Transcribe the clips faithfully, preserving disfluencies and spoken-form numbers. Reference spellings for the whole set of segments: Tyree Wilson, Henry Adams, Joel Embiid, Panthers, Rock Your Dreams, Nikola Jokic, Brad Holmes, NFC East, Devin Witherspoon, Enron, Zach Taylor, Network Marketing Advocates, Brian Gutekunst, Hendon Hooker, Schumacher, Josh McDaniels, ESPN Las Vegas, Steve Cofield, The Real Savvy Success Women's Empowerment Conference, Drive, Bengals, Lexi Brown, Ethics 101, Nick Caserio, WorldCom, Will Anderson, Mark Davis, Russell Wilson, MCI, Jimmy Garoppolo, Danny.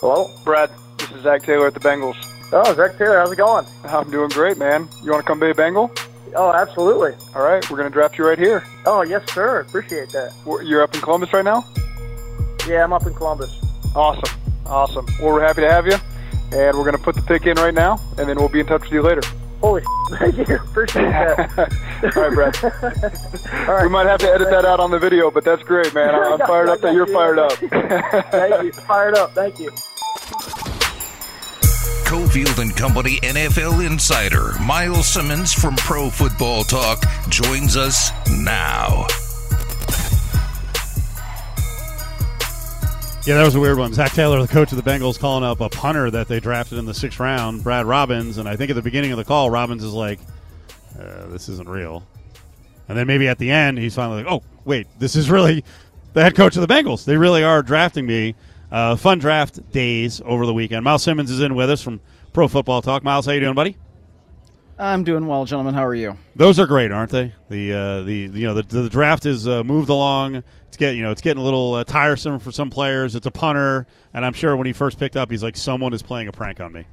Hello? Brad, this is Zach Taylor at the Bengals. Oh, Zach Taylor, how's it going? I'm doing great, man. You want to come be a Bengal? Oh, absolutely. All right, we're going to draft you right here. Oh, yes, sir. Appreciate that. You're up in Columbus right now? Yeah, I'm up in Columbus. Awesome. Awesome. Well, we're happy to have you, and we're going to put the pick in right now, and then we'll be in touch with you later. Holy thank you. Appreciate that. All right, Brad. All right. We might have to edit that out on the video, but that's great, man. I'm fired up that you're fired up. Thank you. Fired up. Thank you. Cofield and Company N F L Insider Miles Simmons from Pro Football Talk joins us now. Yeah, that was a weird one. Zach Taylor, the coach of the Bengals, calling up a punter that they drafted in the sixth round, Brad Robbins, and I think at the beginning of the call, Robbins is like, uh, this isn't real. And then maybe at the end, he's finally like, oh, wait, this is really the head coach of the Bengals. They really are drafting me. Uh, fun draft days over the weekend. Miles Simmons is in with us from Pro Football Talk. Miles, how you doing, buddy? I'm doing well, gentlemen. How are you? Those are great, aren't they? The uh, the you know the, the draft is uh, moved along. It's get you know it's getting a little uh, tiresome for some players. It's a punter, and I'm sure when he first picked up, he's like, someone is playing a prank on me.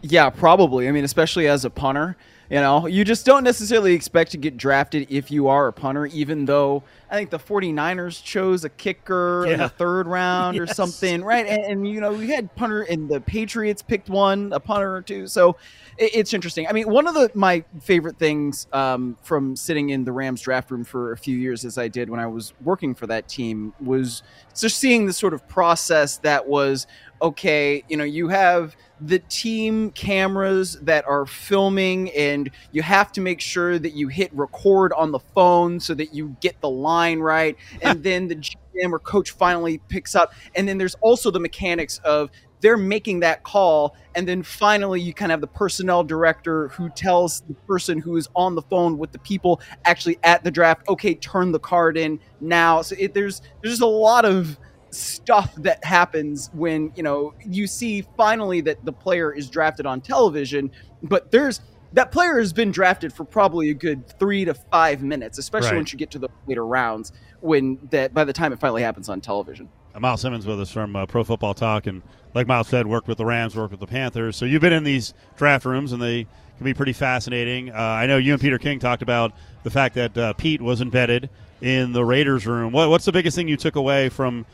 Yeah, probably. I mean, especially as a punter, you know, you just don't necessarily expect to get drafted if you are a punter, even though I think the forty-niners chose a kicker yeah. in the third round yes. or something, right? And, and, you know, we had punter and the Patriots picked one, a punter or two. So it, it's interesting. I mean, one of the my favorite things um, from sitting in the Rams draft room for a few years, as I did when I was working for that team, was just seeing the sort of process that was, okay, you know, you have the team cameras that are filming and you have to make sure that you hit record on the phone so that you get the line right. And then the G M or coach finally picks up. And then there's also the mechanics of they're making that call. And then finally you kind of have the personnel director who tells the person who is on the phone with the people actually at the draft, okay, turn the card in now. So it, there's there's a lot of stuff that happens when, you know, you see finally that the player is drafted on television, but there's that player has been drafted for probably a good three to five minutes, especially right. once you get to the later rounds when that by the time it finally happens on television. Miles Simmons with us from uh, Pro Football Talk, and like Miles said, worked with the Rams, worked with the Panthers. So you've been in these draft rooms, and they can be pretty fascinating. Uh, I know you and Peter King talked about the fact that uh, Pete was embedded in the Raiders room. What, what's the biggest thing you took away from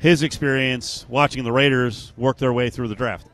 his experience watching the Raiders work their way through the draft?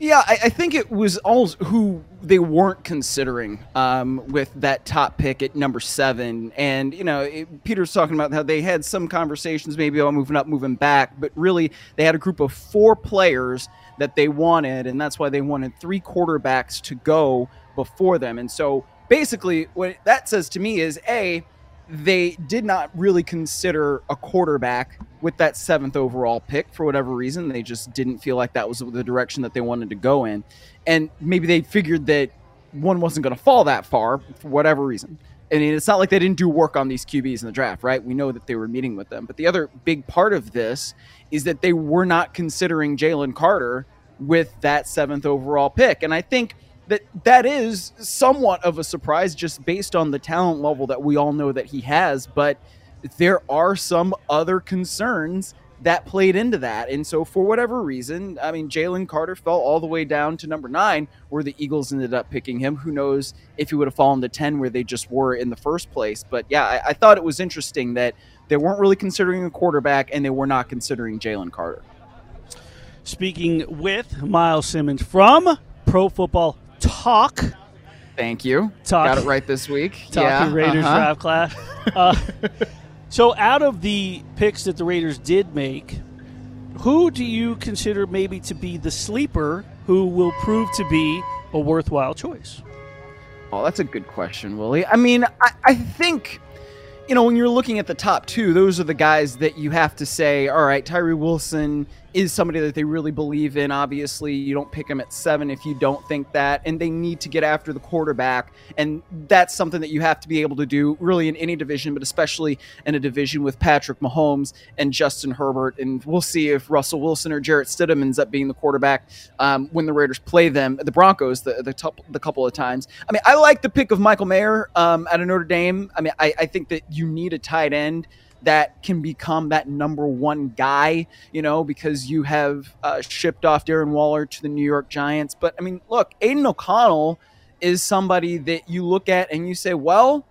Yeah, I, I think it was all who they weren't considering um, with that top pick at number seven. And, you know, it, Peter's talking about how they had some conversations, maybe oh, moving up, moving back. But really, they had a group of four players that they wanted, and that's why they wanted three quarterbacks to go before them. And so basically what that says to me is, A, they did not really consider a quarterback with that seventh overall pick for whatever reason. They just didn't feel like that was the direction that they wanted to go in. And maybe they figured that one wasn't going to fall that far for whatever reason. And it's not like they didn't do work on these Q Bs in the draft, right? We know that they were meeting with them. But the other big part of this is that they were not considering Jalen Carter with that seventh overall pick. And I think that that is somewhat of a surprise just based on the talent level that we all know that he has, but there are some other concerns that played into that. And so for whatever reason, I mean, Jalen Carter fell all the way down to number nine where the Eagles ended up picking him. Who knows if he would have fallen to ten where they just were in the first place. But yeah, I, I thought it was interesting that they weren't really considering a quarterback and they were not considering Jalen Carter. Speaking with Miles Simmons from Pro Football Talk. Thank you. Talk. Got it right this week. Talking yeah, Raiders uh-huh. draft class. Uh, so out of the picks that the Raiders did make, who do you consider maybe to be the sleeper who will prove to be a worthwhile choice? Oh, that's a good question, Willie. I mean, I, I think, you know, when you're looking at the top two, those are the guys that you have to say, all right, Tyree Wilson is somebody that they really believe in. Obviously, you don't pick him at seven if you don't think that, and they need to get after the quarterback. And that's something that you have to be able to do really in any division, but especially in a division with Patrick Mahomes and Justin Herbert. And we'll see if Russell Wilson or Jarrett Stidham ends up being the quarterback um, when the Raiders play them, the Broncos, the the, top, the couple of times. I mean, I like the pick of Michael Mayer um, out of Notre Dame. I mean, I, I think that you need a tight end that can become that number one guy, you know, because you have uh, shipped off Darren Waller to the New York Giants. But, I mean, look, Aiden O'Connell is somebody that you look at and you say, well,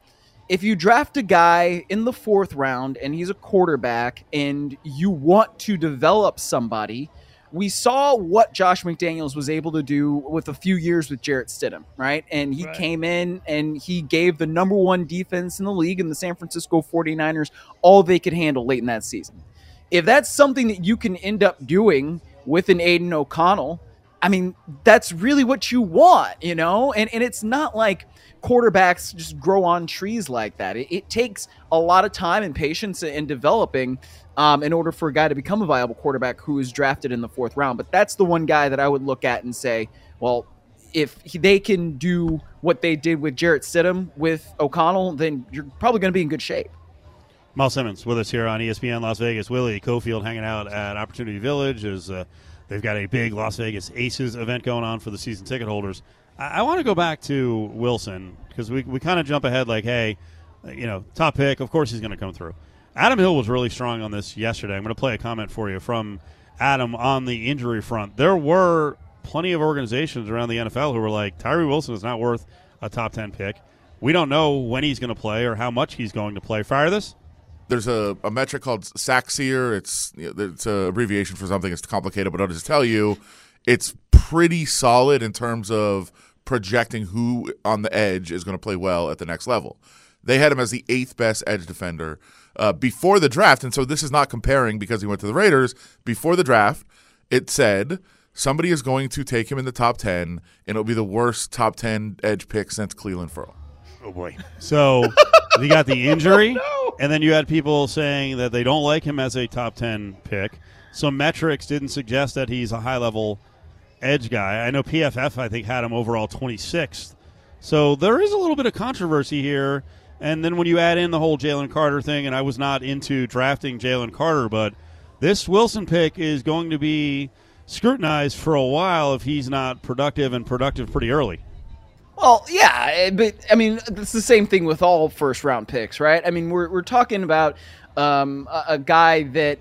if you draft a guy in the fourth round and he's a quarterback and you want to develop somebody, we saw what Josh McDaniels was able to do with a few years with Jarrett Stidham, right? And he right. came in and he gave the number one defense in the league and the San Francisco forty-niners all they could handle late in that season. If that's something that you can end up doing with an Aiden O'Connell, I mean, that's really what you want, you know? And, and it's not like quarterbacks just grow on trees like that. It, it takes a lot of time and patience in developing um, in order for a guy to become a viable quarterback who is drafted in the fourth round. But that's the one guy that I would look at and say, well, if he, they can do what they did with Jarrett Stidham with O'Connell, then you're probably going to be in good shape. Miles Simmons with us here on E S P N Las Vegas. Willie Cofield hanging out at Opportunity Village as uh, they've got a big Las Vegas Aces event going on for the season ticket holders. I want to go back to Wilson because we, we kind of jump ahead like, hey, you know, top pick, of course he's going to come through. Adam Hill was really strong on this yesterday. I'm going to play a comment for you from Adam on the injury front. There were plenty of organizations around the N F L who were like, Tyree Wilson is not worth a top ten pick. We don't know when he's going to play or how much he's going to play. Fire this. There's a, a metric called S A C S E R. It's, you know, it's an abbreviation for something. It's complicated, but I'll just tell you it's pretty solid in terms of projecting who on the edge is going to play well at the next level. They had him as the eighth best edge defender uh, before the draft, and so this is not comparing because he went to the Raiders. Before the draft, it said somebody is going to take him in the top ten, and it'll be the worst top ten edge pick since Clelin Ferrell. Oh, boy. So you got the injury, oh, no. and then you had people saying that they don't like him as a top ten pick. Some metrics didn't suggest that he's a high-level edge guy. I know P F F, I think, had him overall twenty-sixth. So there is a little bit of controversy here. And then when you add in the whole Jalen Carter thing, and I was not into drafting Jalen Carter, but this Wilson pick is going to be scrutinized for a while if he's not productive and productive pretty early. Well, yeah, but, I mean, it's the same thing with all first-round picks, right? I mean, we're we're talking about um, a, a guy that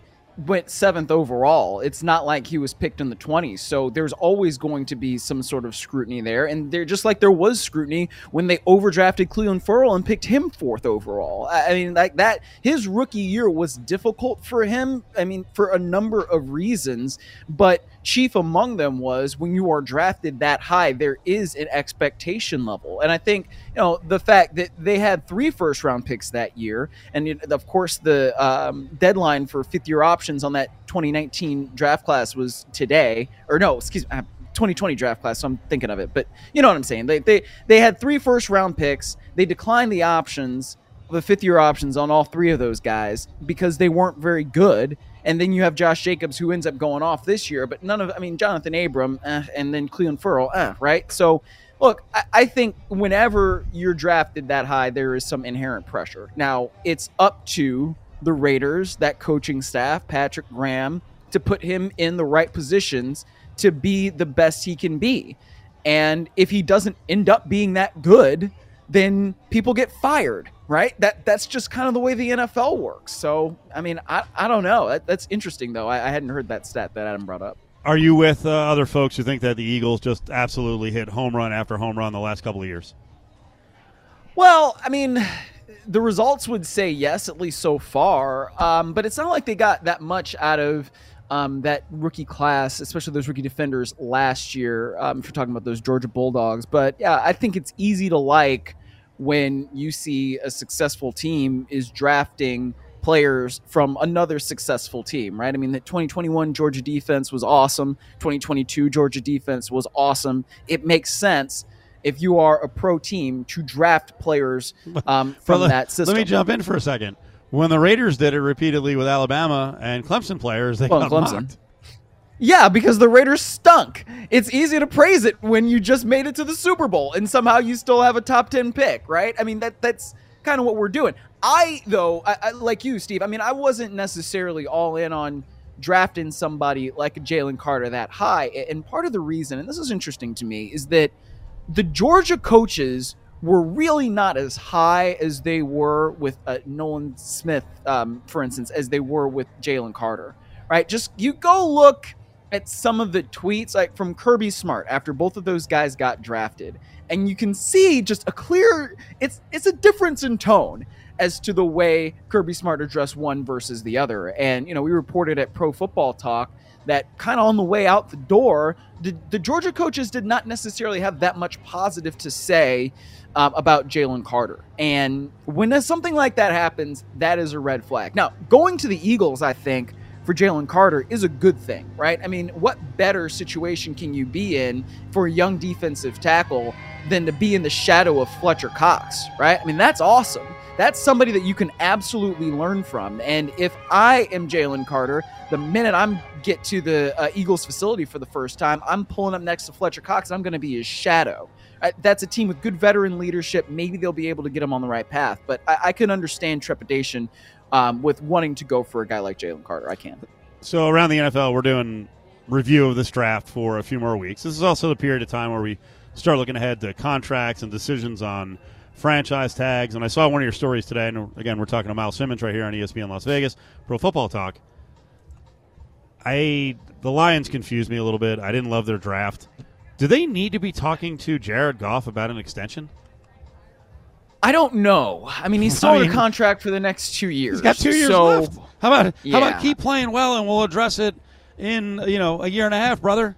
went seventh overall. It's not like he was picked in the twenties. So there's always going to be some sort of scrutiny there. And they're just like there was scrutiny when they overdrafted Clelin Ferrell and picked him fourth overall. I mean, like that, his rookie year was difficult for him. I mean, for a number of reasons, but chief among them was when you are drafted that high, there is an expectation level. And I think, you know, the fact that they had three first round picks that year. And it, of course, the um, deadline for fifth year options on that twenty nineteen draft class was today or no, excuse me, twenty twenty draft class. So I'm thinking of it, but you know what I'm saying? They, they, they had three first round picks. They declined the options, the fifth year options on all three of those guys because they weren't very good. And then you have Josh Jacobs, who ends up going off this year. But none of, I mean, Jonathan Abram, eh, and then Clelin Ferrell, eh, right? So, look, I, I think whenever you're drafted that high, there is some inherent pressure. Now, it's up to the Raiders, that coaching staff, Patrick Graham, to put him in the right positions to be the best he can be. And if he doesn't end up being that good, then people get fired, right? That that's just kind of the way the N F L works. So, I mean, I, I don't know. That, that's interesting, though. I, I hadn't heard that stat that Adam brought up. Are you with uh, other folks who think that the Eagles just absolutely hit home run after home run the last couple of years? Well, I mean, the results would say yes, at least so far. Um, but it's not like they got that much out of Um, that rookie class, especially those rookie defenders last year, um, if you're talking about those Georgia Bulldogs. But yeah, I think it's easy to like when you see a successful team is drafting players from another successful team, right? I mean, the twenty twenty-one Georgia defense was awesome. twenty twenty-two Georgia defense was awesome. It makes sense if you are a pro team to draft players um, from well, that system. Let me jump in for a second. When the Raiders did it repeatedly with Alabama and Clemson players, they well, got Clemson. mocked. Yeah, because the Raiders stunk. It's easy to praise it when you just made it to the Super Bowl and somehow you still have a top ten pick, right? I mean, that that's kind of what we're doing. I, though, I, I, like you, Steve, I mean, I wasn't necessarily all in on drafting somebody like Jalen Carter that high. And part of the reason, and this is interesting to me, is that the Georgia coaches were really not as high as they were with uh, Nolan Smith, um, for instance, as they were with Jalen Carter, right? Just you go look at some of the tweets like from Kirby Smart after both of those guys got drafted. And you can see just a clear, it's, it's a difference in tone as to the way Kirby Smart addressed one versus the other. And, you know, we reported at Pro Football Talk that kind of on the way out the door, the, the Georgia coaches did not necessarily have that much positive to say um, about Jalen Carter. And when something like that happens, that is a red flag. Now, going to the Eagles, I think, for Jalen Carter is a good thing, right? I mean, what better situation can you be in for a young defensive tackle than to be in the shadow of Fletcher Cox, right? I mean, that's awesome. That's somebody that you can absolutely learn from. And if I am Jalen Carter, the minute I get to the uh, Eagles facility for the first time, I'm pulling up next to Fletcher Cox and I'm going to be his shadow. I, that's a team with good veteran leadership. Maybe they'll be able to get him on the right path. But I, I can understand trepidation um, with wanting to go for a guy like Jalen Carter. I can. So around the N F L, we're doing review of this draft for a few more weeks. This is also the period of time where we start looking ahead to contracts and decisions on franchise tags, and I saw one of your stories today, and again, we're talking to Miles Simmons right here on E S P N Las Vegas, Pro Football Talk. I the Lions confused me a little bit. I didn't love their draft. Do they need to be talking to Jared Goff about an extension? I don't know. I mean, he's still I mean, under contract for the next two years. He's got two years so, left. How about yeah. how about keep playing well, and we'll address it in you know a year and a half, brother.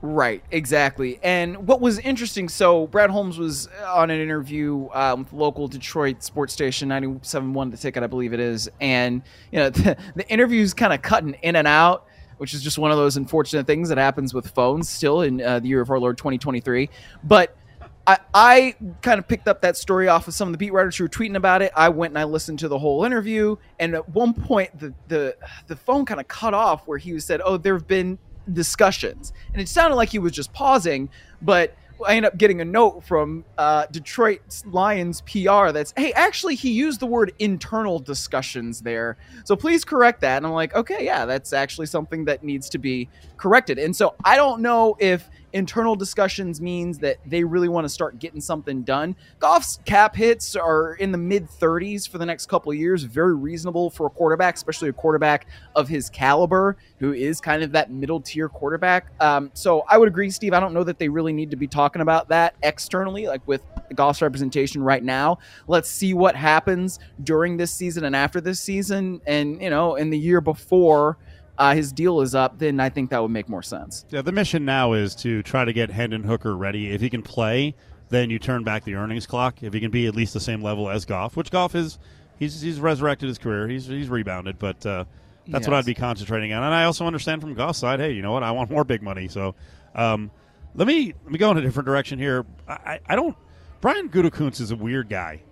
Right, exactly. And what was interesting, so Brad Holmes was on an interview um, with local Detroit sports station, ninety-seven point one The Ticket, I believe it is. And, you know, the, the interview's kind of cutting in and out, which is just one of those unfortunate things that happens with phones still in uh, the year of our Lord twenty twenty-three. But I, I kind of picked up that story off of some of the beat writers who were tweeting about it. I went and I listened to the whole interview. And at one point, the, the, the phone kind of cut off where he said, oh, there have been discussions, and it sounded like he was just pausing, but I ended up getting a note from uh Detroit Lions P R that's, hey, actually he used the word internal discussions there, so please correct that. And I'm like, okay, yeah, that's actually something that needs to be corrected. And so I don't know if internal discussions means that they really want to start getting something done. Goff's cap hits are in the mid thirties for the next couple of years. Very reasonable for a quarterback, especially a quarterback of his caliber, who is kind of that middle tier quarterback. Um, so I would agree, Steve. I don't know that they really need to be talking about that externally, like with Goff's representation right now. Let's see what happens during this season and after this season. And, you know, in the year before Uh, his deal is up, then I think that would make more sense. Yeah, the mission now is to try to get Hendon Hooker ready. If he can play, then you turn back the earnings clock. If he can be at least the same level as Goff, which Goff is, he's he's resurrected his career. He's he's rebounded, but uh, that's yes. what I'd be concentrating on. And I also understand from Goff's side, hey, you know what? I want more big money. So um, let me let me go in a different direction here. I, I don't. Brian Gutekunst is a weird guy.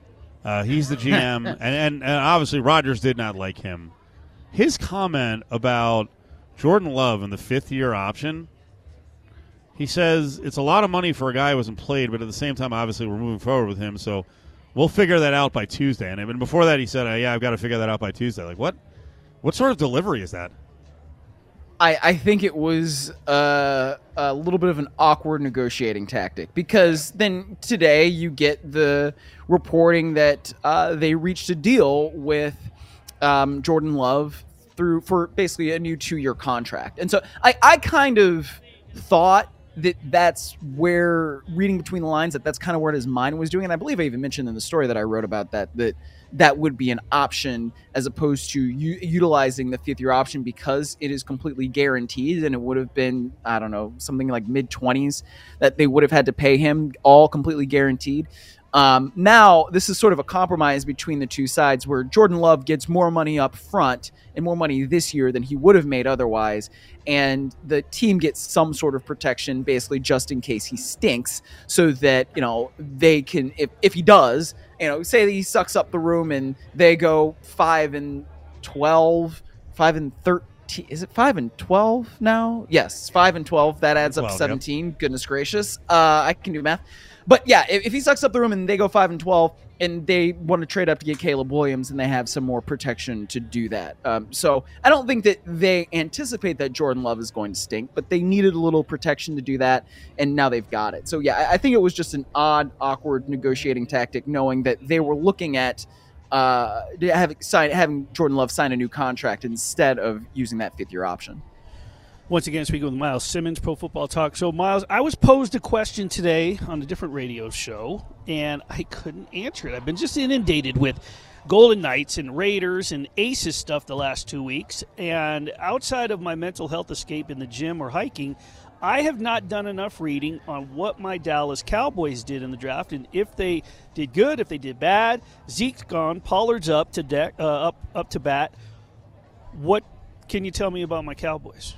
Uh, he's the G M, and, and and obviously Rodgers did not like him. His comment about Jordan Love and the fifth-year option, he says it's a lot of money for a guy who hasn't played, but at the same time, obviously, we're moving forward with him, so we'll figure that out by Tuesday. And before that, he said, oh, yeah, I've got to figure that out by Tuesday. Like, what What sort of delivery is that? I, I think it was uh, a little bit of an awkward negotiating tactic, because then today you get the reporting that uh, they reached a deal with Um, Jordan Love through for basically a new two-year contract. And so I, I kind of thought that that's where, reading between the lines, that that's kind of where his mind was doing. And I believe I even mentioned in the story that I wrote about that, that that would be an option as opposed to u- utilizing the fifth-year option, because it is completely guaranteed, and it would have been, I don't know, something like mid twenties that they would have had to pay him, all completely guaranteed. Um, now, this is sort of a compromise between the two sides, where Jordan Love gets more money up front and more money this year than he would have made otherwise, and the team gets some sort of protection, basically just in case he stinks, so that, you know, they can, if, if he does, you know, say that he sucks up the room and they go five and twelve, five and thirteen. Is it five and twelve now? Yes, five and twelve. That adds up seventeen. Yep. Goodness gracious. Uh, I can do math. But yeah, if, if he sucks up the room and they go five and twelve, and they want to trade up to get Caleb Williams, and they have some more protection to do that. Um, so I don't think that they anticipate that Jordan Love is going to stink, but they needed a little protection to do that, and now they've got it. So, yeah, I think it was just an odd, awkward negotiating tactic, knowing that they were looking at uh, having, sign, having Jordan Love sign a new contract instead of using that fifth-year option. Once again, speaking with Miles Simmons, Pro Football Talk. So, Miles, I was posed a question today on a different radio show, and I couldn't answer it. I've been just inundated with Golden Knights and Raiders and Aces stuff the last two weeks. And outside of my mental health escape in the gym or hiking, I have not done enough reading on what my Dallas Cowboys did in the draft and if they did good, if they did bad. Zeke's gone. Pollard's up to, deck, uh, up, up to bat. What can you tell me about my Cowboys?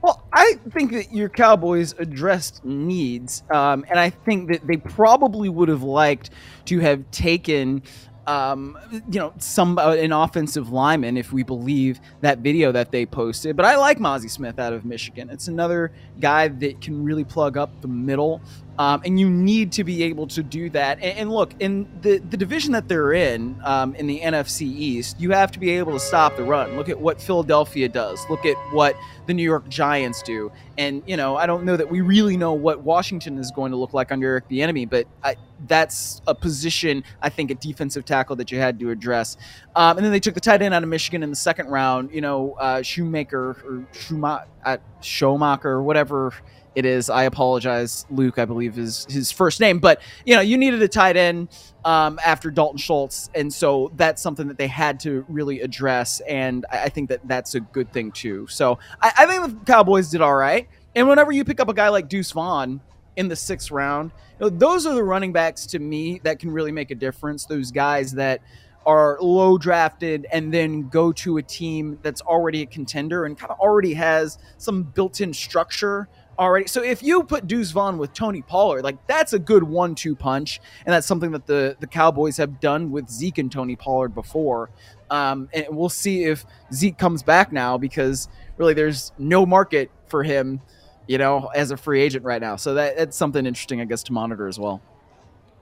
Well, I think that your Cowboys addressed needs, um, and I think that they probably would have liked to have taken, um, you know, some uh, an offensive lineman if we believe that video that they posted. But I like Mozzie Smith out of Michigan. It's another guy that can really plug up the middle, um, and you need to be able to do that. And, and look, in the, the division that they're in, um, in the N F C East, you have to be able to stop the run. Look at what Philadelphia does. Look at what the New York Giants do. And, you know, I don't know that we really know what Washington is going to look like under Eric Bieniemy, but I, that's a position, I think, a defensive tackle that you had to address. Um, and then they took the tight end out of Michigan in the second round, you know, uh, Schumacher or Schumacher, uh, Schumacher, whatever it is. I apologize. Luke, I believe, is his first name. But, you know, you needed a tight end um, after Dalton Schultz. And so that's something that they had to really address. And I think that that's a good thing, too. So I, I think the Cowboys did all right. And whenever you pick up a guy like Deuce Vaughn in the sixth round, you know, those are the running backs to me that can really make a difference. Those guys that are low drafted and then go to a team that's already a contender and kind of already has some built-in structure already. So if you put Deuce Vaughn with Tony Pollard, like that's a good one two punch. And that's something that the, the Cowboys have done with Zeke and Tony Pollard before. Um, and we'll see if Zeke comes back now, because really there's no market for him, you know, as a free agent right now. So that, that's something interesting, I guess, to monitor as well.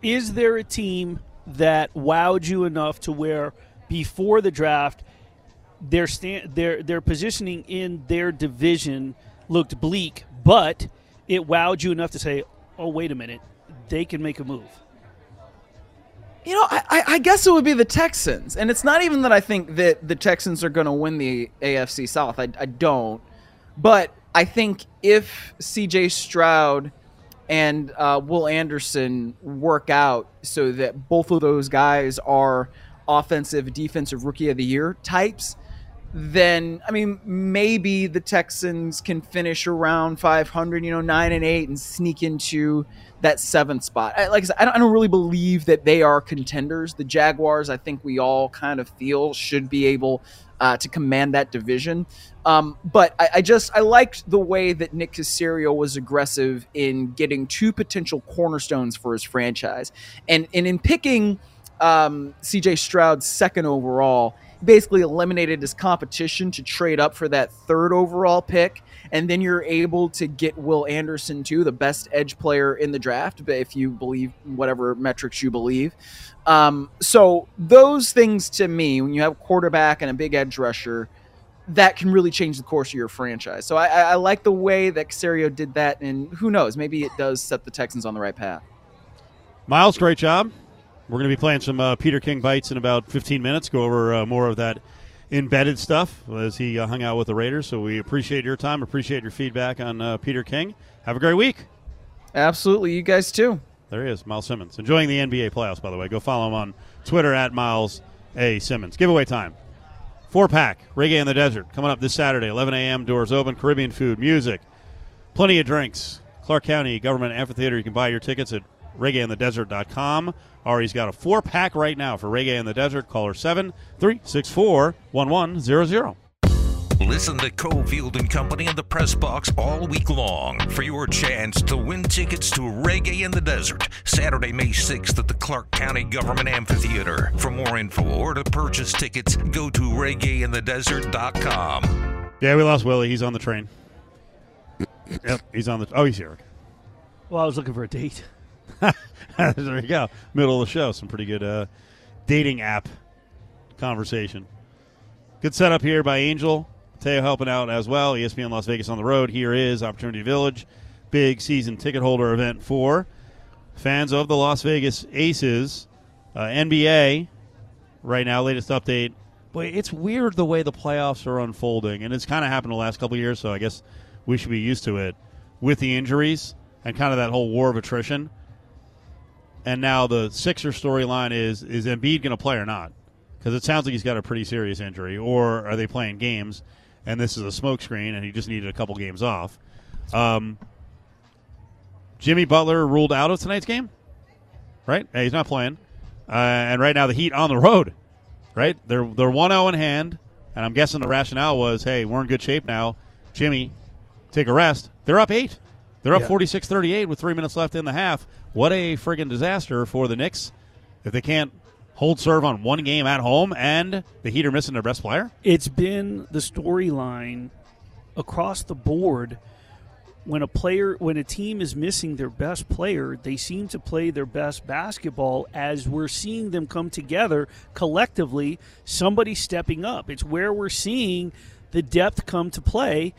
Is there a team that wowed you enough to where before the draft, their stand, their their positioning in their division looked bleak, but it wowed you enough to say, oh, wait a minute, they can make a move? You know, I, I guess it would be the Texans. And it's not even that I think that the Texans are going to win the A F C South. I, I don't. But I think if C J Stroud and uh, Will Anderson work out so that both of those guys are offensive, defensive rookie of the year types, then, I mean, maybe the Texans can finish around five hundred, you know, nine and eight and sneak into that seventh spot. I, like I said, I don't, I don't really believe that they are contenders. The Jaguars, I think we all kind of feel, should be able uh, to command that division. Um, but I, I just, I liked the way that Nick Caserio was aggressive in getting two potential cornerstones for his franchise. And, and in picking um, C J Stroud second overall, basically eliminated his competition to trade up for that third overall pick. And then you're able to get Will Anderson too, the best edge player in the draft, if you believe whatever metrics you believe. Um, so those things to me, when you have a quarterback and a big edge rusher, that can really change the course of your franchise. So I, I like the way that Caserio did that. And who knows, maybe it does set the Texans on the right path. Miles, great job. We're going to be playing some uh, Peter King bites in about fifteen minutes, go over uh, more of that embedded stuff as he uh, hung out with the Raiders. So we appreciate your time, appreciate your feedback on uh, Peter King. Have a great week. Absolutely. You guys too. There he is, Miles Simmons. Enjoying the N B A playoffs, by the way. Go follow him on Twitter at Miles A. Simmons. Giveaway time. Four-pack, Reggae in the Desert, coming up this Saturday, eleven a m, doors open, Caribbean food, music, plenty of drinks. Clark County Government Amphitheater. You can buy your tickets at reggae in the desert dot com. Ari's got a four-pack right now for Reggae in the Desert. Call her seven three six four, one one zero zero. Listen to Cofield and Company in the press box all week long for your chance to win tickets to Reggae in the Desert, Saturday, May sixth at the Clark County Government Amphitheater. For more info or to purchase tickets, go to reggae in the desert dot com. Yeah, we lost Willie. He's on the train. Yep, he's on the... Oh, he's here. Well, I was looking for a date. There you go. Middle of the show. Some pretty good uh, dating app conversation. Good setup here by Angel. Teo helping out as well. E S P N Las Vegas on the road. Here is Opportunity Village. Big season ticket holder event for fans of the Las Vegas Aces. Uh, N B A right now, latest update. Boy, it's weird the way the playoffs are unfolding, and it's kind of happened the last couple of years, so I guess we should be used to it with the injuries and kind of that whole war of attrition. And now the Sixer storyline is, is Embiid going to play or not? Because it sounds like he's got a pretty serious injury, or are they playing games, and this is a smokescreen, and he just needed a couple games off. Um, Jimmy Butler ruled out of tonight's game, right? Hey, he's not playing. Uh, and right now the Heat on the road, right? They're they're one oh in hand, and I'm guessing the rationale was, hey, we're in good shape now. Jimmy, take a rest. They're up eight. They're up yeah. forty-six thirty-eight with three minutes left in the half. What a friggin' disaster for the Knicks if they can't hold serve on one game at home and the Heat are missing their best player. It's been the storyline across the board. When a player, when a team is missing their best player, they seem to play their best basketball as we're seeing them come together collectively, somebody stepping up. It's where we're seeing the depth come to play.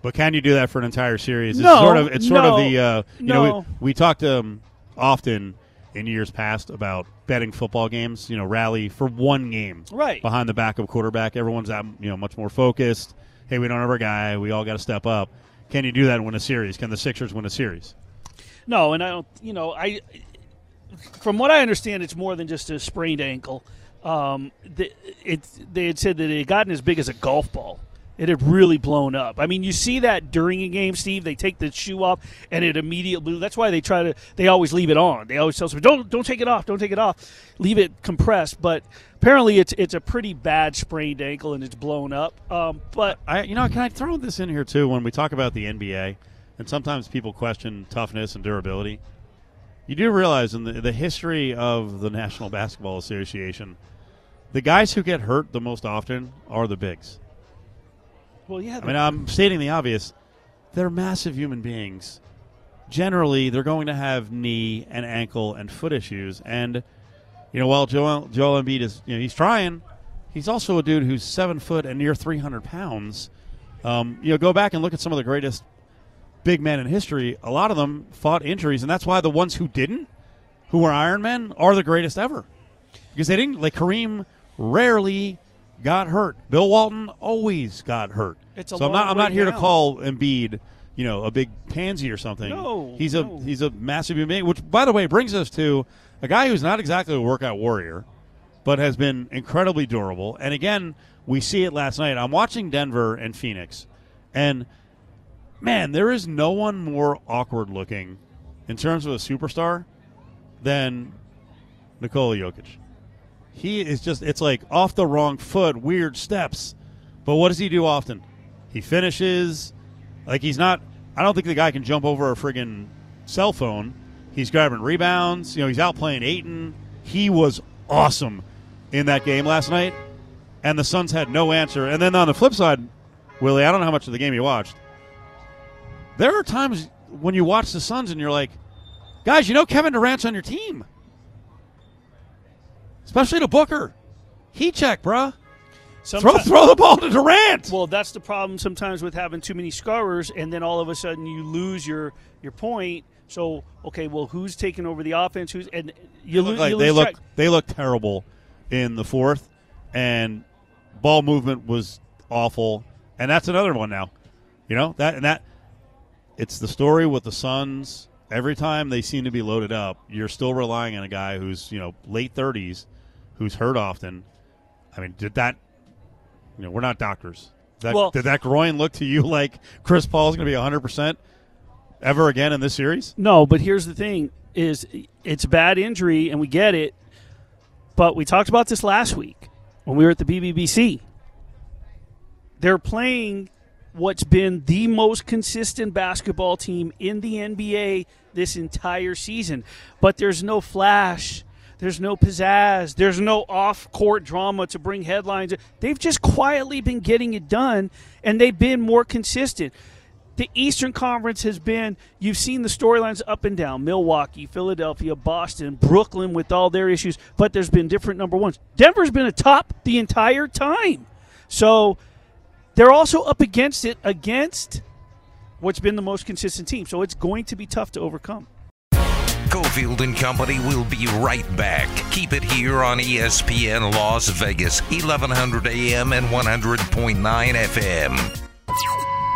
But can you do that for an entire series? It's no, sort of, it's sort no, of the, uh, you no. know, we, we talked um, often in years past about betting football games, you know, rally for one game. Right. Behind the back of quarterback. Everyone's, you know, much more focused. Hey, we don't have our guy. We all got to step up. Can you do that and win a series? Can the Sixers win a series? No, and I don't, you know, I, from what I understand, it's more than just a sprained ankle. Um, the, it, they had said that it had gotten as big as a golf ball. It had really blown up. I mean, you see that during a game, Steve. They take the shoe off, and it immediately. That's why they try to. They always leave it on. They always tell somebody, "Don't, don't take it off. Don't take it off. Leave it compressed." But apparently, it's it's a pretty bad sprained ankle, and it's blown up. Um, but I, you know, can I throw this in here too? When we talk about the N B A, and sometimes people question toughness and durability. You do realize in the, the history of the National Basketball Association, the guys who get hurt the most often are the bigs. Well, yeah, I mean, I'm stating the obvious. They're massive human beings. Generally, they're going to have knee and ankle and foot issues. And, you know, while Joel, Joel Embiid is, you know, he's trying, he's also a dude who's seven foot and near three hundred pounds. Um, you know, go back and look at some of the greatest big men in history. A lot of them fought injuries, and that's why the ones who didn't, who were Iron Men, are the greatest ever. Because they didn't, like Kareem rarely got hurt. Bill Walton always got hurt. It's a so I'm not. I'm not here now. to call Embiid, you know, a big pansy or something. No, he's no. a he's a massive human being. Which, by the way, brings us to a guy who's not exactly a workout warrior, but has been incredibly durable. And again, we see it last night. I'm watching Denver and Phoenix, and man, there is no one more awkward looking in terms of a superstar than Nikola Jokic. He is just, it's like off the wrong foot, weird steps. But what does he do often? He finishes. Like he's not, I don't think the guy can jump over a friggin' cell phone. He's grabbing rebounds. You know, he's out playing Ayton. He was awesome in that game last night. And the Suns had no answer. And then on the flip side, Willie, I don't know how much of the game you watched. There are times when you watch the Suns and you're like, guys, you know Kevin Durant's on your team. Especially to Booker. Heat check, bruh. Throw, throw the ball to Durant. Well, that's the problem sometimes with having too many scorers, and then all of a sudden you lose your, your point. So, okay, well, who's taking over the offense? Who's and you, lo- like you lose they track. Look, they look terrible in the fourth, and ball movement was awful. And that's another one now. You know, that and that it's the story with the Suns. Every time they seem to be loaded up, you're still relying on a guy who's, you know, late thirties. Who's hurt often. I mean, did that, you know, we're not doctors. That, well, did that groin look to you like Chris Paul's going to be one hundred percent ever again in this series? No, but here's the thing is it's a bad injury, and we get it, but we talked about this last week when we were at the B B B C. They're playing what's been the most consistent basketball team in the N B A this entire season, but there's no flash. There's no pizzazz. There's no off-court drama to bring headlines. They've just quietly been getting it done, and they've been more consistent. The Eastern Conference has been, you've seen the storylines up and down, Milwaukee, Philadelphia, Boston, Brooklyn with all their issues, but there's been different number ones. Denver's been atop the entire time. So they're also up against it, against what's been the most consistent team. So it's going to be tough to overcome. Cofield and Company will be right back. Keep it here on E S P N Las Vegas, eleven hundred A M and one hundred point nine F M.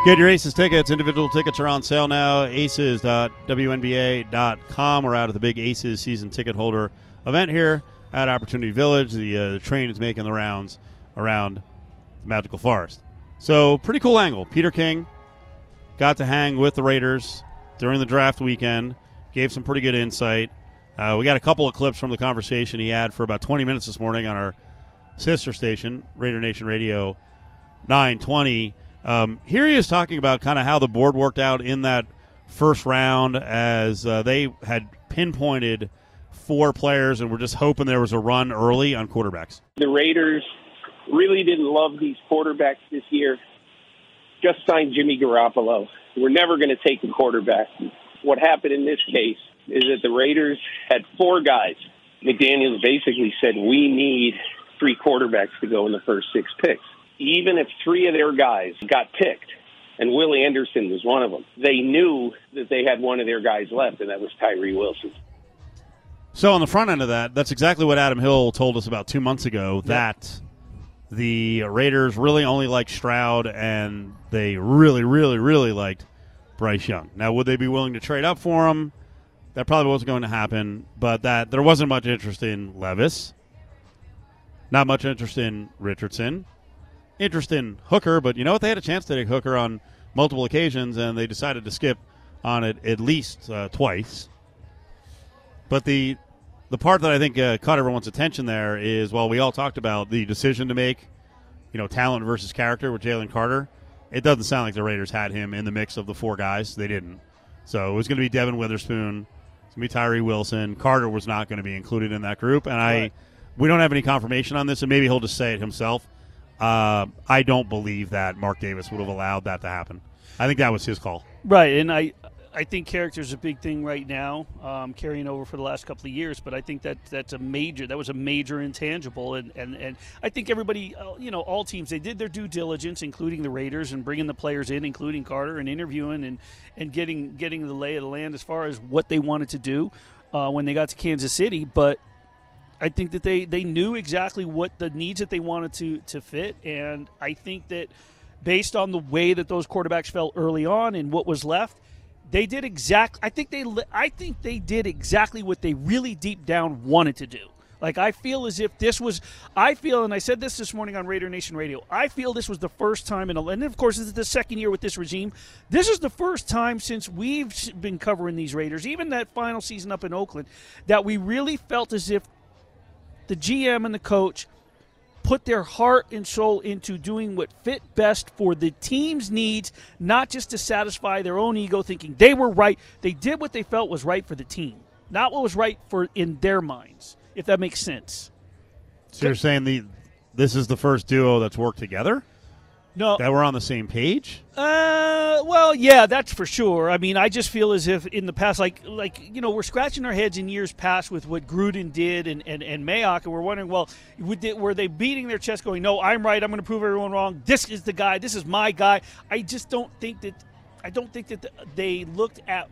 Get your Aces tickets. Individual tickets are on sale now. aces dot w n b a dot com. We're out of the big Aces season ticket holder event here at Opportunity Village. The, uh, the train is making the rounds around the Magical Forest. So, pretty cool angle. Peter King got to hang with the Raiders during the draft weekend. Gave some pretty good insight. Uh, we got a couple of clips from the conversation he had for about twenty minutes this morning on our sister station, Raider Nation Radio nine twenty. Um, here he is talking about kind of how the board worked out in that first round, as uh, they had pinpointed four players and were just hoping there was a run early on quarterbacks. The Raiders really didn't love these quarterbacks this year. Just signed Jimmy Garoppolo. We're never going to take a quarterback. What happened in this case is that the Raiders had four guys. McDaniels basically said, we need three quarterbacks to go in the first six picks. Even if three of their guys got picked, and Will Anderson was one of them, they knew that they had one of their guys left, and that was Tyree Wilson. So on the front end of that, that's exactly what Adam Hill told us about two months ago, yep. that the Raiders really only liked Stroud, and they really, really, really liked Bryce Young. Now, would they be willing to trade up for him? That probably wasn't going to happen, but that there wasn't much interest in Levis. Not much interest in Richardson. Interest in Hooker, but you know what? They had a chance to take Hooker on multiple occasions, and they decided to skip on it at least uh, twice. But the the part that I think uh, caught everyone's attention there is, while we all talked about the decision to make, you know, talent versus character with Jalen Carter, it doesn't sound like the Raiders had him in the mix of the four guys. They didn't. So it was going to be Devin Witherspoon. It's going to be Tyree Wilson. Carter was not going to be included in that group. And I, right. we don't have any confirmation on this, and maybe he'll just say it himself. Uh, I don't believe that Mark Davis would have allowed that to happen. I think that was his call. Right, and I I think character is a big thing right now, um, carrying over for the last couple of years. But I think that that's a major. That was a major intangible, and and, and I think everybody, you know, all teams, they did their due diligence, including the Raiders, and bringing the players in, including Carter, and interviewing and and getting getting the lay of the land as far as what they wanted to do uh, when they got to Kansas City. But I think that they they knew exactly what the needs that they wanted to to fit, and I think that based on the way that those quarterbacks fell early on and what was left. They did exactly. I think they. I think they did exactly what they really deep down wanted to do. Like I feel as if this was. I feel, and I said this this morning on Raider Nation Radio. I feel this was the first time in, and of course, this is the second year with this regime. This is the first time since we've been covering these Raiders, even that final season up in Oakland, that we really felt as if the G M and the coach put their heart and soul into doing what fit best for the team's needs, not just to satisfy their own ego, thinking they were right. They did what they felt was right for the team, not what was right for in their minds, if that makes sense. So you're saying the this is the first duo that's worked together? No. That we're on the same page? Uh, well, yeah, that's for sure. I mean, I just feel as if in the past, like, like you know, we're scratching our heads in years past with what Gruden did and, and, and Mayock, and we're wondering, well, were they beating their chest going, no, I'm right, I'm going to prove everyone wrong, this is the guy, this is my guy. I just don't think that I don't think that they looked at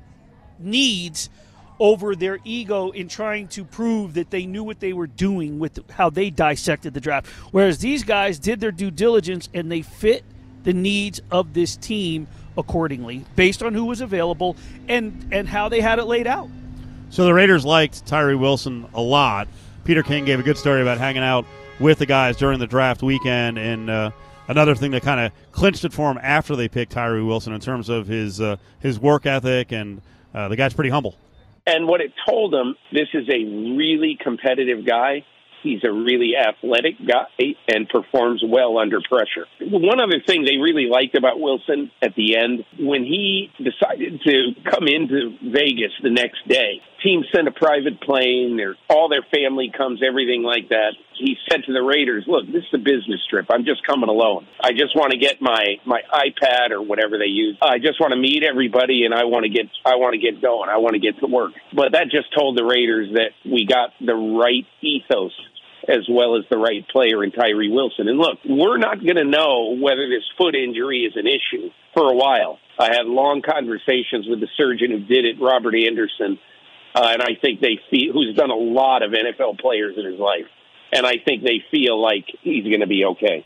needs over their ego in trying to prove that they knew what they were doing with how they dissected the draft. Whereas these guys did their due diligence and they fit the needs of this team accordingly based on who was available and, and how they had it laid out. So the Raiders liked Tyree Wilson a lot. Peter King gave a good story about hanging out with the guys during the draft weekend, and uh, another thing that kind of clinched it for him after they picked Tyree Wilson in terms of his, uh, his work ethic, and uh, the guy's pretty humble. And what it told him, this is a really competitive guy. He's a really athletic guy and performs well under pressure. One other thing they really liked about Wilson at the end, when he decided to come into Vegas the next day, team sent a private plane, their, all their family comes, everything like that. He said to the Raiders, look, this is a business trip. I'm just coming alone. I just want to get my, my iPad or whatever they use. I just want to meet everybody, and I want to get I want to get going. I want to get to work. But that just told the Raiders that we got the right ethos as well as the right player in Tyree Wilson. And look, we're not going to know whether this foot injury is an issue for a while. I had long conversations with the surgeon who did it, Robert Anderson, uh, and I think they feel, who's done a lot of N F L players in his life, and I think they feel like he's going to be okay.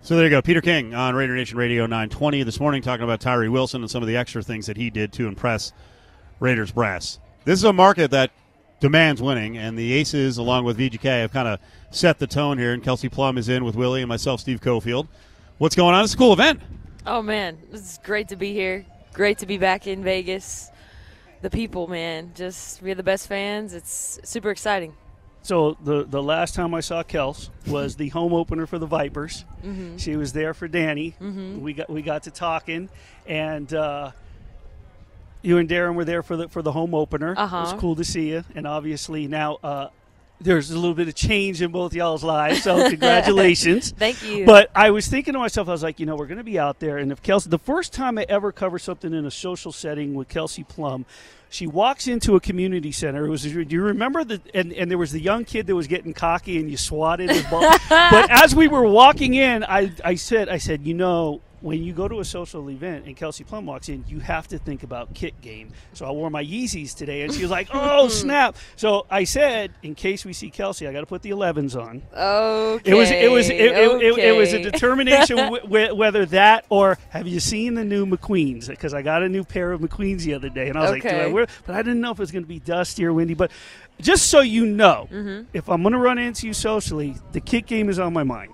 So there you go. Peter King on Raider Nation Radio nine twenty this morning talking about Tyree Wilson and some of the extra things that he did to impress Raiders brass. This is a market that demands winning, and the Aces, along with V G K, have kind of set the tone here, and Kelsey Plum is in with Willie and myself, Steve Cofield. What's going on? It's a cool event. Oh, man, it's great to be here. Great to be back in Vegas. The people, man, just we're the best fans. It's super exciting. So the the last time I saw Kels was the home opener for the Vipers. Mm-hmm. She was there for Danny. Mm-hmm. We got we got to talking, and uh, you and Darren were there for the for the home opener. Uh-huh. It was cool to see you, and obviously now uh, there's a little bit of change in both y'all's lives. So congratulations! Thank you. But I was thinking to myself, I was like, you know, we're going to be out there, and if Kelsey, the first time I ever covered something in a social setting with Kelsey Plum, she walks into a community center. It was, do you remember the? And, and there was the young kid that was getting cocky, and you swatted his ball. But as we were walking in, I, I said, I said, you know, when you go to a social event and Kelsey Plum walks in, you have to think about kick game. So I wore my Yeezys today, and she was like, oh, snap. So I said, in case we see Kelsey, I got to put the elevens on. Okay. It was it was, it, okay. it, it, it was a determination w- w- whether that or have you seen the new McQueens? Because I got a new pair of McQueens the other day, and I was okay. like, do I wear? But I didn't know if it was going to be dusty or windy. But just so you know, mm-hmm. if I'm going to run into you socially, the kick game is on my mind.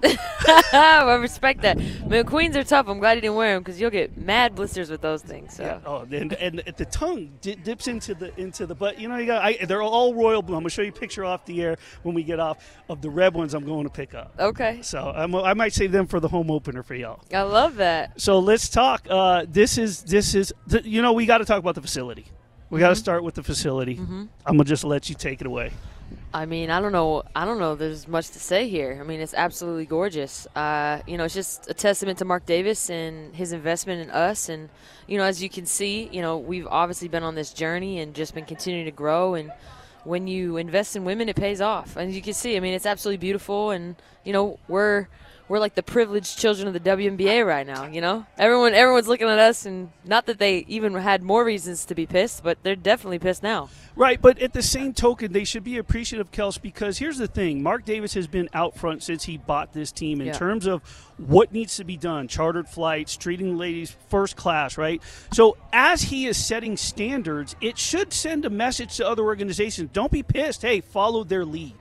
I respect that. McQueens are tough. I'm glad you didn't wear them because you'll get mad blisters with those things. So. Yeah. Oh, and, and the tongue di- dips into the into the butt. You know, you got. I, they're all royal blue. I'm going to show you a picture off the air when we get off of the red ones I'm going to pick up. Okay. So I'm, I might save them for the home opener for y'all. I love that. So let's talk. Uh, this is, this is th- you know, we got to talk about the facility. We got to mm-hmm. start with the facility. Mm-hmm. I'm going to just let you take it away. I mean, I don't know. I don't know. There's much to say here. I mean, it's absolutely gorgeous. Uh, you know, it's just a testament to Mark Davis and his investment in us. And, you know, as you can see, you know, we've obviously been on this journey and just been continuing to grow. And when you invest in women, it pays off. And you can see, I mean, it's absolutely beautiful. And, you know, we're we're like the privileged children of the W N B A right now, you know? Everyone, everyone's looking at us, and not that they even had more reasons to be pissed, but they're definitely pissed now. Right, but at the same token, they should be appreciative, Kels, because here's the thing. Mark Davis has been out front since he bought this team in yeah. terms of what needs to be done, chartered flights, treating ladies first class, right? So as he is setting standards, it should send a message to other organizations. Don't be pissed. Hey, follow their lead.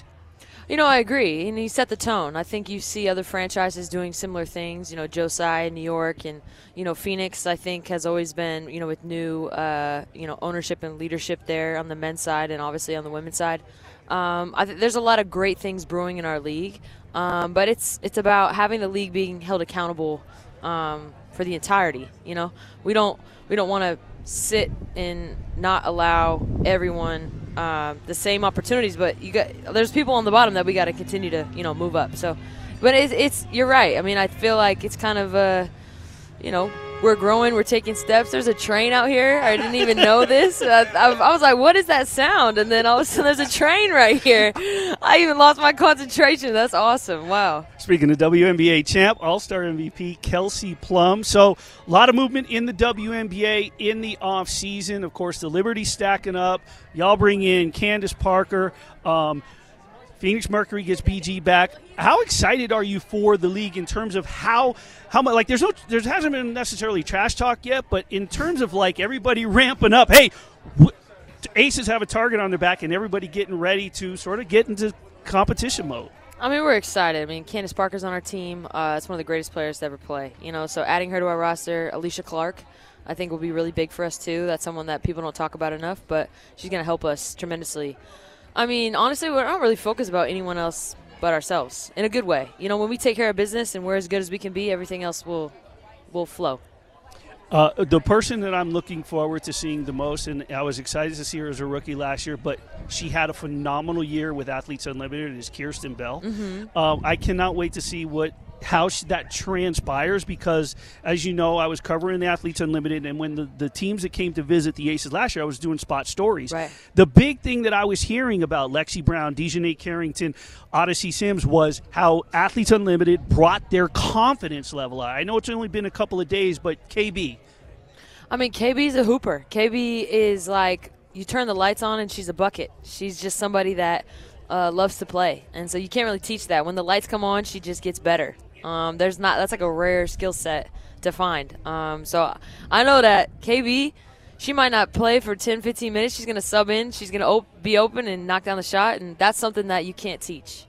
You know, I agree, and he set the tone. I think you see other franchises doing similar things, you know, Josiah in New York and, you know, Phoenix, I think, has always been, you know, with new, uh, you know, ownership and leadership there on the men's side and obviously on the women's side. Um, I th- there's a lot of great things brewing in our league, um, but it's it's about having the league being held accountable um, for the entirety, you know. We don't, we don't want to sit and not allow everyone Uh, the same opportunities, but you got there's people on the bottom that we got to continue to you know move up. So, but it's, it's you're right. I mean, I feel like it's kind of a, you know, we're growing, we're taking steps. There's a train out here. I didn't even know this. I, I, I was like, what is that sound? And then all of a sudden, there's a train right here. I even lost my concentration. That's awesome. Wow. Speaking of W N B A champ, All-Star M V P Kelsey Plum. So a lot of movement in the W N B A in the offseason. Of course, the Liberty stacking up. Y'all bring in Candace Parker. Um, Phoenix Mercury gets B G back. How excited are you for the league in terms of how how much? Like, there's no, there hasn't been necessarily trash talk yet, but in terms of like everybody ramping up, hey, w- Aces have a target on their back, and everybody getting ready to sort of get into competition mode. I mean, we're excited. I mean, Candace Parker's on our team. Uh, it's one of the greatest players to ever play. You know, so adding her to our roster, Alicia Clark, I think will be really big for us too. That's someone that people don't talk about enough, but she's going to help us tremendously. I mean, honestly, we're not really focused about anyone else but ourselves in a good way. You know, when we take care of business and we're as good as we can be, everything else will will flow. Uh, the person that I'm looking forward to seeing the most, and I was excited to see her as a rookie last year, but she had a phenomenal year with Athletes Unlimited, is Kirsten Bell. Mm-hmm. um, I cannot wait to see what how she, that transpires, because as you know, I was covering the Athletes Unlimited, and when the, the teams that came to visit the Aces last year, I was doing spot stories. Right. The big thing that I was hearing about Lexi Brown, Dejanay Carrington, Odyssey Sims was how Athletes Unlimited brought their confidence level out. I know it's only been a couple of days, but K B. I mean, K B's a hooper. K B is like, you turn the lights on and she's a bucket. She's just somebody that uh, loves to play, and so you can't really teach that. When the lights come on, she just gets better. Um, there's not that's like a rare skill set to find. Um, so I know that K B, she might not play for ten, fifteen minutes. She's going to sub in. She's going to op- be open and knock down the shot, and that's something that you can't teach.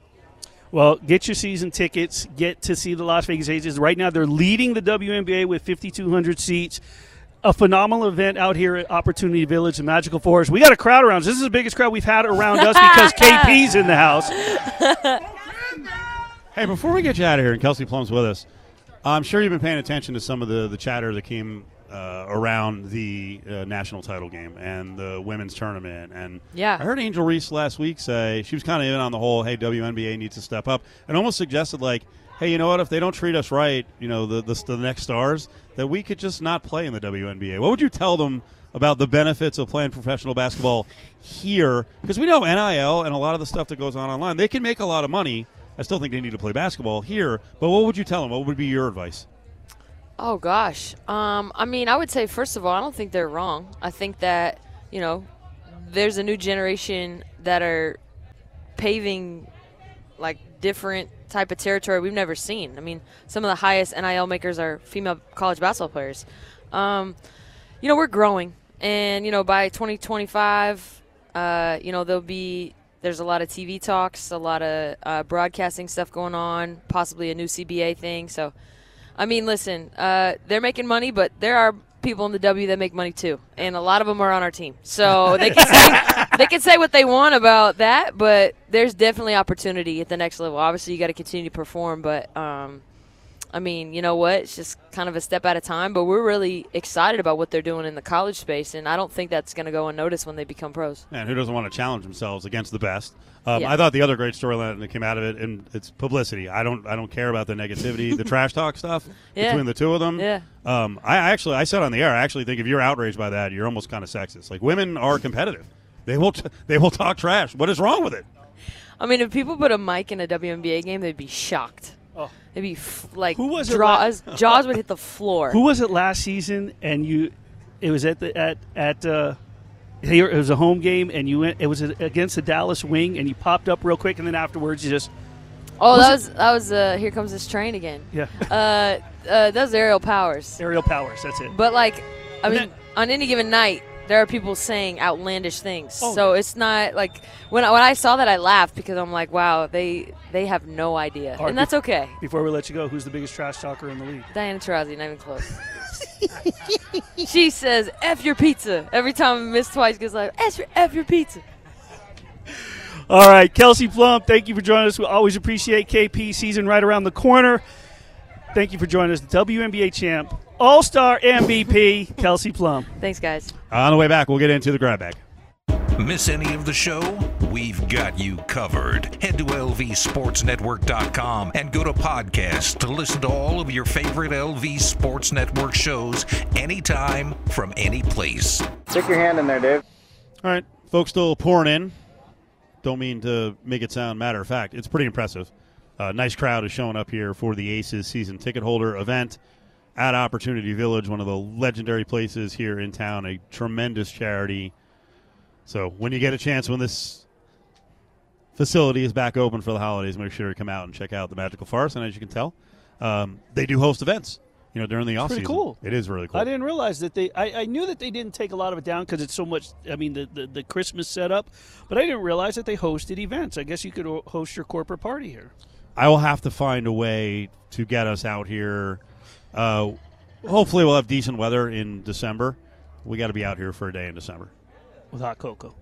Well, get your season tickets. Get to see the Las Vegas Aces. Right now they're leading the W N B A with fifty-two hundred seats. A phenomenal event out here at Opportunity Village, the Magical Forest. We got a crowd around us. This is the biggest crowd we've had around us because K P's in the house. Hey, before we get you out of here, and Kelsey Plum's with us, I'm sure you've been paying attention to some of the, the chatter that came uh, around the uh, national title game and the women's tournament. And yeah. I heard Angel Reese last week say she was kind of in on the whole, hey, W N B A needs to step up, and almost suggested, like, hey, you know what, if they don't treat us right, you know, the, the, the next stars, that we could just not play in the W N B A. What would you tell them about the benefits of playing professional basketball here? Because we know N I L and a lot of the stuff that goes on online, they can make a lot of money. I still think they need to play basketball here, but what would you tell them? What would be your advice? Oh, gosh. Um, I mean, I would say, first of all, I don't think they're wrong. I think that, you know, there's a new generation that are paving, like, different type of territory we've never seen. I mean, some of the highest N I L makers are female college basketball players. Um, you know, we're growing, and, you know, by twenty twenty-five, uh, you know, there'll be – there's a lot of T V talks, a lot of uh, broadcasting stuff going on, possibly a new C B A thing. So, I mean, listen, uh, they're making money, but there are people in the W that make money too, and a lot of them are on our team. So they can say, they can say what they want about that, but there's definitely opportunity at the next level. Obviously, you got to continue to perform, but um, I mean, you know what? It's just kind of a step at a time. But we're really excited about what they're doing in the college space, and I don't think that's going to go unnoticed when they become pros. And who doesn't want to challenge themselves against the best? Um, yeah. I thought the other great storyline that came out of it, and it's publicity. I don't, I don't care about the negativity, the trash talk stuff yeah. between the two of them. Yeah. Um, I actually, I said on the air, I actually think if you're outraged by that, you're almost kind of sexist. Like, women are competitive; they will, t- they will talk trash. What is wrong with it? I mean, if people put a mic in a W N B A game, they'd be shocked. Oh. Maybe f- like Who was draws, la- jaws would hit the floor. Who was it last season? And you, it was at the at at uh, here it was a home game, and you went. It was against the Dallas Wing, and you popped up real quick, and then afterwards you just. Oh, was that was it? that was uh, here comes this train again. Yeah. Uh, uh, that was Ariel Powers. Ariel Powers, that's it. But like, I and mean, that- on any given night, there are people saying outlandish things. Oh. So it's not like when I, when I saw that, I laughed because I'm like, wow, they they have no idea. Right, and that's okay. Before we let you go, who's the biggest trash talker in the league? Diana Taurasi, not even close. She says, F your pizza. Every time I miss twice, goes like, F your, F your pizza. All right, Kelsey Plum, thank you for joining us. We always appreciate K P season right around the corner. Thank you for joining us, the W N B A champ, All-Star M V P, Kelsey Plum. Thanks, guys. On the way back, we'll get into the grab bag. Miss any of the show? We've got you covered. Head to L V Sports Network dot com and go to podcasts to listen to all of your favorite L V Sports Network shows anytime from any place. Stick your hand in there, Dave. All right, folks still pouring in. Don't mean to make it sound matter of fact. It's pretty impressive. Uh, nice crowd is showing up here for the Aces season ticket holder event at Opportunity Village, one of the legendary places here in town, a tremendous charity. So when you get a chance, when this facility is back open for the holidays, make sure you come out and check out the Magical Forest. And as you can tell, um, they do host events, you know, during the off season. It's pretty cool. It is really cool. I didn't realize that they – I knew that they didn't take a lot of it down because it's so much – I mean, the, the, the Christmas setup. But I didn't realize that they hosted events. I guess you could host your corporate party here. I will have to find a way to get us out here. Uh, hopefully we'll have decent weather in December. We got to be out here for a day in December. With hot cocoa.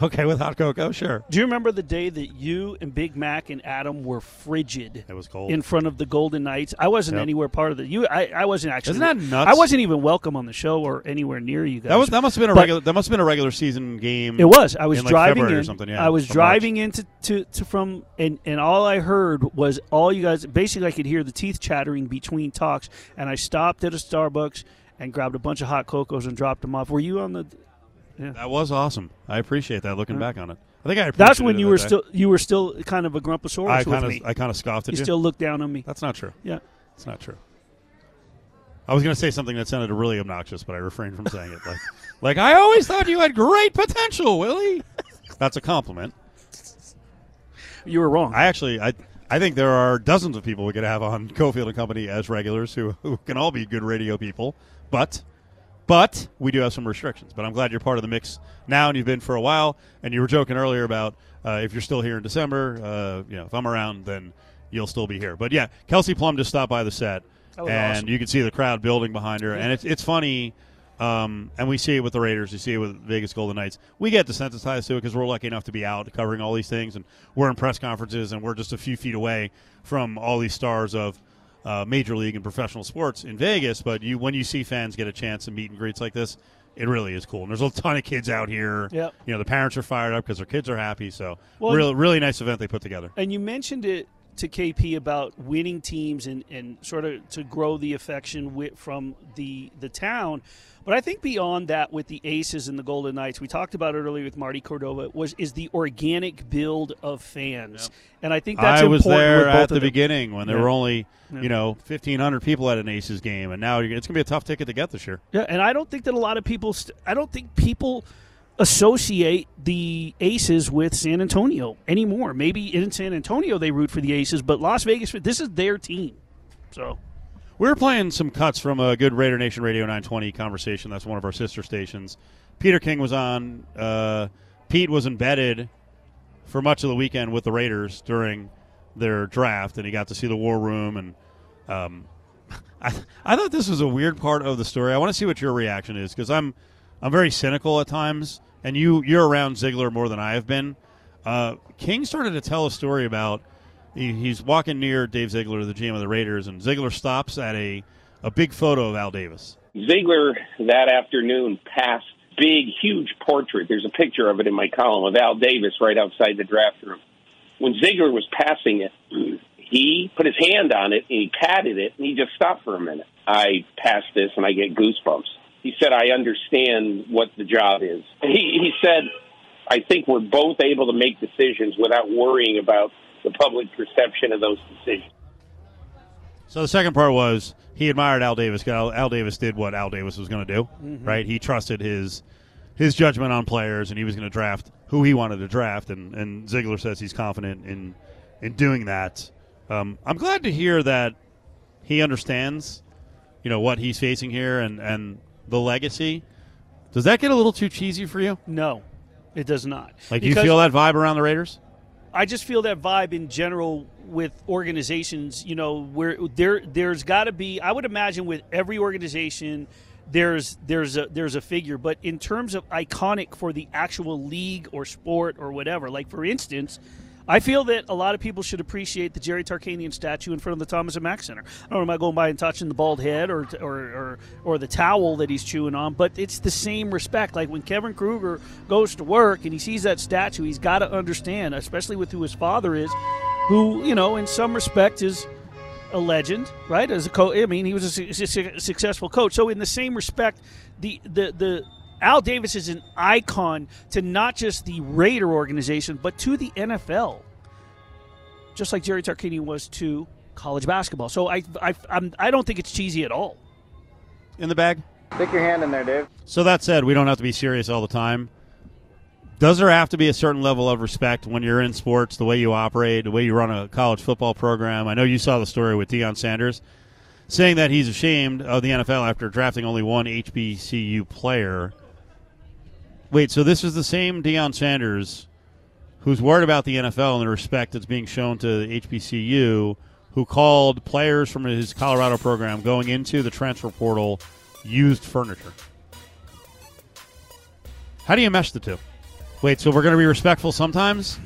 Okay, with hot cocoa, sure. Do you remember the day that you and Big Mac and Adam were frigid? It was cold. In front of the Golden Knights? I wasn't yep. anywhere part of the you. I, I wasn't actually. Isn't that nuts? I wasn't even welcome on the show or anywhere near you guys. That was that must have been a but regular. That must have been a regular season game. It was. I was in like driving February in. Or something, yeah, I was driving into to, to from and and all I heard was all you guys. Basically, I could hear the teeth chattering between talks, and I stopped at a Starbucks and grabbed a bunch of hot cocos and dropped them off. Were you on the? Yeah. That was awesome. I appreciate that. Looking right. back on it, I think I. Appreciate That's when it you that were day. still you were still kind of a grumposaurus I with kinda, me. I kind of scoffed at you. You still looked down on me. That's not true. Yeah, it's not true. I was going to say something that sounded really obnoxious, but I refrained from saying it. Like, like I always thought you had great potential, Willie. That's a compliment. You were wrong. I actually, I, I think there are dozens of people we could have on Cofield and Company as regulars who who can all be good radio people, but. But we do have some restrictions. But I'm glad you're part of the mix now, and you've been for a while. And you were joking earlier about uh, if you're still here in December, uh, you know, if I'm around, then you'll still be here. But, yeah, Kelsey Plum just stopped by the set, and awesome. You can see the crowd building behind her. Yeah. And it's, it's funny, um, and we see it with the Raiders. You see it with Vegas Golden Knights. We get desensitized to it because we're lucky enough to be out covering all these things, and we're in press conferences, and we're just a few feet away from all these stars of – Uh, major league and professional sports in Vegas, but you when you see fans get a chance to meet and greets like this, it really is cool. And there's a ton of kids out here. Yep. You know, the parents are fired up because their kids are happy. So, well, really, really nice event they put together. And you mentioned it to K P about winning teams and, and sort of to grow the affection with, from the the town. But I think beyond that, with the Aces and the Golden Knights, we talked about it earlier with Marty Cordova, was is the organic build of fans. Yeah. And I think that's I important. I was there with both at the them. beginning when there yeah. were only, yeah. you know, fifteen hundred people at an Aces game, and now you're, it's going to be a tough ticket to get this year. Yeah, and I don't think that a lot of people st- – I don't think people – associate the Aces with San Antonio anymore. Maybe in San Antonio they root for the Aces, but Las Vegas, this is their team. So we were playing some cuts from a good Raider Nation Radio nine twenty conversation. That's one of our sister stations. Peter King was on. Uh, Pete was embedded for much of the weekend with the Raiders during their draft, and he got to see the war room. And um, I, I thought this was a weird part of the story. I want to see what your reaction is because I'm I'm very cynical at times. And you, you're around Ziegler more than I have been. Uh, King started to tell a story about he, he's walking near Dave Ziegler, the G M of the Raiders, and Ziegler stops at a, a big photo of Al Davis. Ziegler that afternoon passed big, huge portrait. There's a picture of it in my column of Al Davis right outside the draft room. When Ziegler was passing it, he put his hand on it, and he patted it, and he just stopped for a minute. I pass this, and I get goosebumps. He said, I understand what the job is. He, he said, I think we're both able to make decisions without worrying about the public perception of those decisions. So the second part was he admired Al Davis. Al, Al Davis did what Al Davis was going to do, mm-hmm. right? He trusted his his judgment on players, and he was going to draft who he wanted to draft, and, and Ziegler says he's confident in, in doing that. Um, I'm glad to hear that he understands, you know, what he's facing here and, and – the legacy. Does that get a little too cheesy for you? No, it does not. Like, do you feel that vibe around the Raiders? I just feel that vibe in general with organizations, you know, where there, there's got to be, I would imagine with every organization, there's there's a there's a figure. But in terms of iconic for the actual league or sport or whatever, like, for instance, I feel that a lot of people should appreciate the Jerry Tarkanian statue in front of the Thomas and Mack Center. I don't know, am I going by and touching the bald head or, or or or the towel that he's chewing on, but it's the same respect. Like, when Kevin Kruger goes to work and he sees that statue, he's got to understand, especially with who his father is, who, you know, in some respect is a legend, right? As a co- I mean, he was a su- successful coach. So in the same respect, the the the Al Davis is an icon to not just the Raider organization, but to the N F L, just like Jerry Tarkanian was to college basketball. So I, I, I'm, I don't think it's cheesy at all. In the bag? Stick your hand in there, Dave. So that said, we don't have to be serious all the time. Does there have to be a certain level of respect when you're in sports, the way you operate, the way you run a college football program? I know you saw the story with Deion Sanders saying that he's ashamed of the N F L after drafting only one H B C U player. Wait, so this is the same Deion Sanders who's worried about the N F L and the respect that's being shown to the H B C U, who called players from his Colorado program going into the transfer portal used furniture. How do you mesh the two? Wait, so we're going to be respectful sometimes,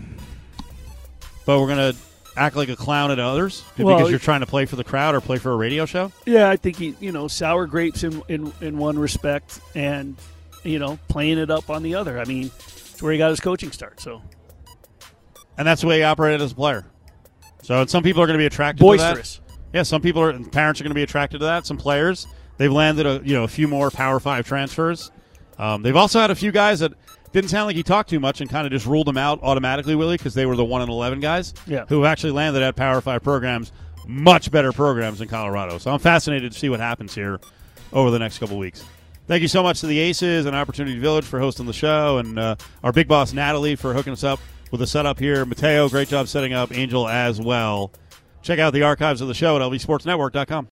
but we're going to act like a clown at others well, because you're trying to play for the crowd or play for a radio show? Yeah, I think, he, you know, sour grapes in, in, in one respect and, you know, playing it up on the other. I mean, it's where he got his coaching start. So, and that's the way he operated as a player. So some people are going to be attracted Boisterous. to that. Yeah, some people are, parents are going to be attracted to that. Some players, they've landed a you know a few more Power Five transfers. Um, they've also had a few guys that didn't sound like he talked too much and kind of just ruled them out automatically, Willie, because they were the one and eleven guys yeah. who actually landed at Power Five programs, much better programs in Colorado. So I'm fascinated to see what happens here over the next couple weeks. Thank you so much to the Aces and Opportunity Village for hosting the show, and uh, our big boss Natalie for hooking us up with a setup here. Mateo, great job setting up. Angel as well. Check out the archives of the show at L V Sports Network dot com.